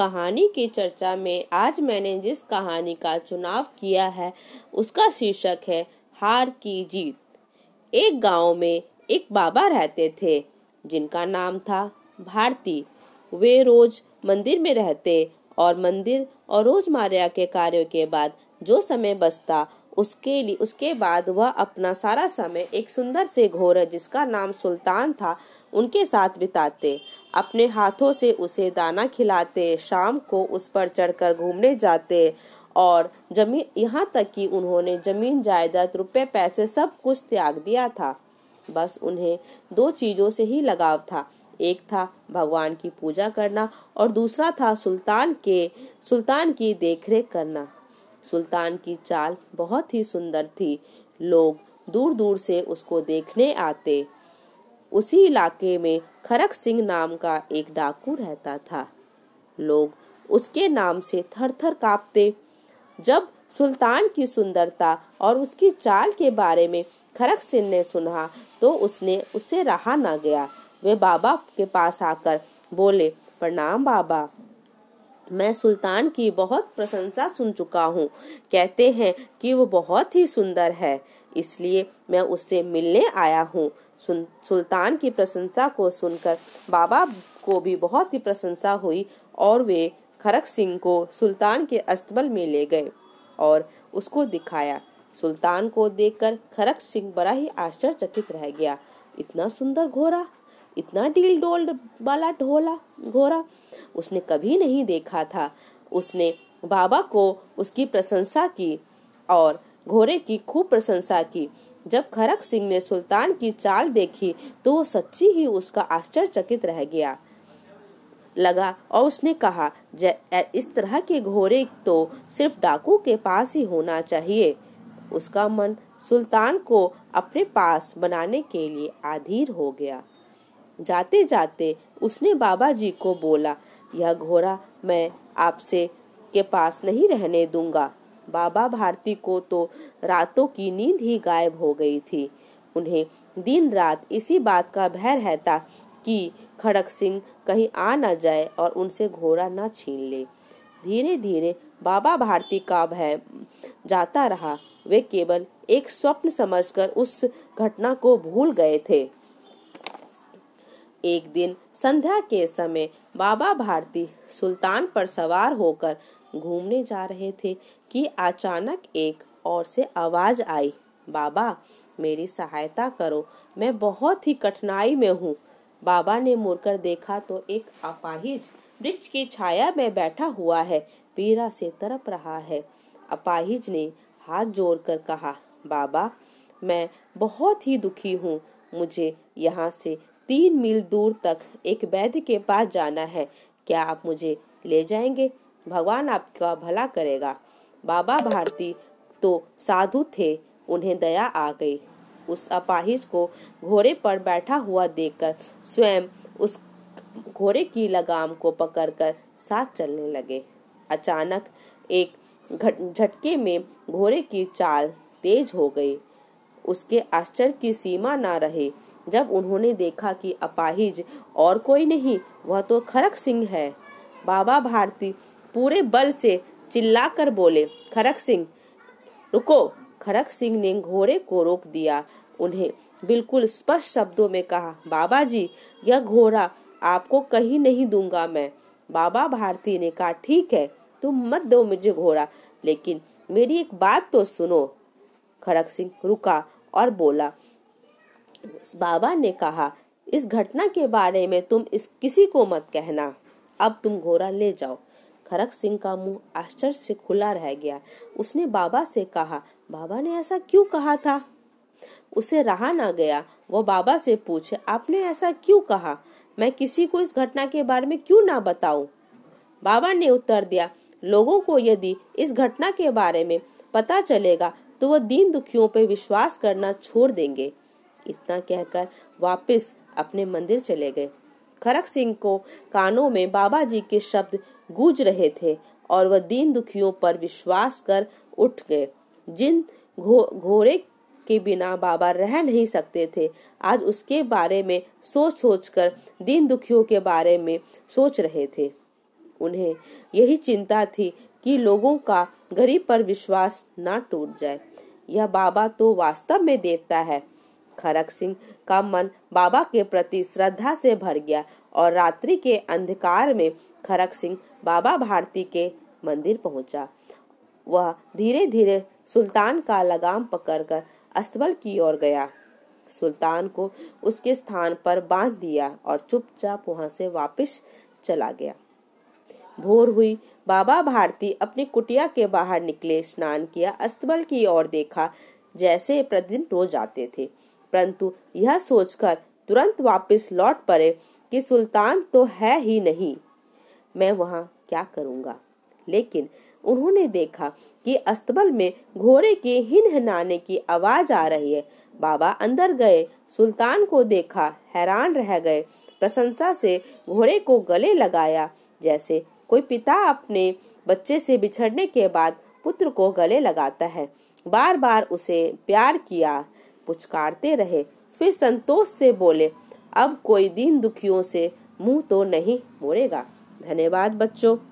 कहानी की चर्चा में आज मैंने जिस कहानी का चुनाव किया है उसका शीर्षक है हार की जीत। एक गांव में एक बाबा रहते थे जिनका नाम था भारती। वे रोज मंदिर में रहते और मंदिर और रोजमर्रा के कार्यों के बाद जो समय बचता उसके बाद वह अपना सारा समय एक सुंदर से घोर जिसका नाम सुल्तान था उनके साथ बिताते। अपने हाथों से उसे दाना खिलाते, शाम को उस पर चढ़कर घूमने जाते और यहाँ तक कि उन्होंने जमीन जायदाद रुपए पैसे सब कुछ त्याग दिया था। बस उन्हें दो चीज़ों से ही लगाव था, एक था भगवान की पूजा करना और दूसरा था सुल्तान की देखरेख करना। सुल्तान की चाल बहुत ही सुंदर थी, लोग दूर दूर से उसको देखने आते। उसी इलाके में खड़क सिंह नाम का एक डाकू रहता था, लोग उसके नाम से थर थर कांपते। जब सुल्तान की सुंदरता और उसकी चाल के बारे में खड़क सिंह ने सुना तो उसे रहा ना गया। वे बाबा के पास आकर बोले, प्रणाम बाबा, मैं सुल्तान की बहुत प्रशंसा सुन चुका हूँ। कहते हैं कि वो बहुत ही सुंदर है, इसलिए मैं उससे मिलने आया हूँ। सुल्तान की प्रशंसा को सुनकर बाबा को भी बहुत ही प्रशंसा हुई और वे खड़क सिंह को सुल्तान के अस्तबल में ले गए और उसको दिखाया। सुल्तान को देखकर खड़क सिंह बड़ा ही आश्चर्यचकित रह गया। इतना सुंदर घोड़ा, इतना डील डोल वाला घोड़ा उसने कभी नहीं देखा था। उसने बाबा को उसकी प्रशंसा की और घोड़े की खूब प्रशंसा की। जब खड़क सिंह ने सुल्तान की चाल देखी तो वो सच्ची ही उसका आश्चर्यचकित रह गया लगा और उसने कहा, इस तरह के घोड़े तो सिर्फ डाकू के पास ही होना चाहिए। उसका मन सुल्तान को अपने पास बनाने के लिए आधीर हो गया। जाते जाते उसने बाबा जी को बोला, यह घोड़ा मैं आपसे के पास नहीं रहने दूंगा। बाबा भारती को तो रातों की नींद ही गायब हो गई थी। उन्हें दिन रात इसी बात का भय रहता कि खड़क सिंह कहीं आ ना जाए और उनसे घोड़ा ना छीन ले। धीरे धीरे बाबा भारती का भय जाता रहा। वे केवल एक स्वप्न समझकर उस घटना को भूल गए थे। एक दिन संध्या के समय बाबा भारती सुल्तान पर सवार होकर घूमने जा रहे थे कि अचानक एक ओर से आवाज आई, बाबा मेरी सहायता करो, मैं बहुत ही कठिनाई में हूँ। बाबा ने मुड़कर देखा तो एक अपाहिज वृक्ष की छाया में बैठा हुआ है, पीड़ा से तड़प रहा है। अपाहिज ने हाथ जोड़कर कहा, बाबा मैं बहुत ही दुखी हूँ, मुझे यहाँ से 3 मील दूर तक एक वैद्य के पास जाना है, क्या आप मुझे ले जाएंगे? भगवान आपका भला करेगा। बाबा भारती तो साधु थे, उन्हें दया आ गई। उस अपाहिज को घोड़े पर बैठा हुआ देखकर स्वयं उस घोड़े की लगाम को पकड़कर साथ चलने लगे। अचानक एक झटके में घोड़े की चाल तेज हो गई, उसके आश्चर्य की सीमा ना रही। जब उन्होंने देखा कि अपाहिज और कोई नहीं, वह तो खड़क सिंह है। बाबा भारती पूरे बल से चिल्लाकर बोले, खड़क सिंह रुको। खड़क सिंह ने घोड़े को रोक दिया। उन्हें बिल्कुल स्पष्ट शब्दों में कहा, बाबा जी यह घोड़ा आपको कहीं नहीं दूंगा मैं। बाबा भारती ने कहा, ठीक है तुम मत दो मुझे घोड़ा, लेकिन मेरी एक बात तो सुनो। खड़क सिंह रुका और बोला, बाबा ने कहा इस घटना के बारे में तुम किसी को मत कहना, अब तुम घोड़ा ले जाओ। खड़क सिंह का मुंह आश्चर्य से खुला रह गया। उसने बाबा से कहा, बाबा ने ऐसा क्यों कहा था? उसे रहा ना गया, वो बाबा से पूछे, आपने ऐसा क्यों कहा? मैं किसी को इस घटना के बारे में क्यों ना बताऊं? बाबा ने उत्तर दिया, लोगों को यदि इस घटना के बारे में पता चलेगा तो वह दीन दुखियों पर विश्वास करना छोड़ देंगे। इतना कहकर वापस अपने मंदिर चले गए। खड़क सिंह को कानों में बाबा जी के शब्द गूंज रहे थे और वह दीन दुखियों पर विश्वास कर उठ गए। जिन घोड़े के बिना बाबा रह नहीं सकते थे, आज उसके बारे में सोच सोच कर दीन दुखियों के बारे में सोच रहे थे। उन्हें यही चिंता थी कि लोगों का गरीब पर विश्वास ना टूट जाए। यह बाबा तो वास्तव में देवता है। खड़क सिंह का मन बाबा के प्रति श्रद्धा से भर गया और रात्रि के अंधकार में खड़क सिंह बाबा भारती के मंदिर पहुंचा। वह धीरे धीरे सुल्तान का लगाम पकड़कर अस्तबल की ओर गया। सुल्तान को उसके स्थान पर बांध दिया और चुपचाप वहां से वापस चला गया। भोर हुई। बाबा भारती अपनी कुटिया के बाहर निकले, स्नान किया, अस्तबल की ओर देखा जैसे प्रतिदिन रोज आते थे, परंतु यह सोचकर तुरंत वापस लौट पड़े कि सुल्तान तो है ही नहीं, मैं वहां क्या करूंगा। लेकिन उन्होंने देखा कि अस्तबल में घोड़े के हिनहिनाने की आवाज आ रही है। बाबा अंदर गए, सुल्तान को देखा, हैरान रह गए। प्रसन्नता से घोड़े को गले लगाया, जैसे कोई पिता अपने बच्चे से बिछड़ने के बाद पुत्र को गले लगाता है। बार बार उसे प्यार किया, पुचकारते रहे। फिर संतोष से बोले, अब कोई दीन दुखियों से मुंह तो नहीं मोड़ेगा। धन्यवाद बच्चों।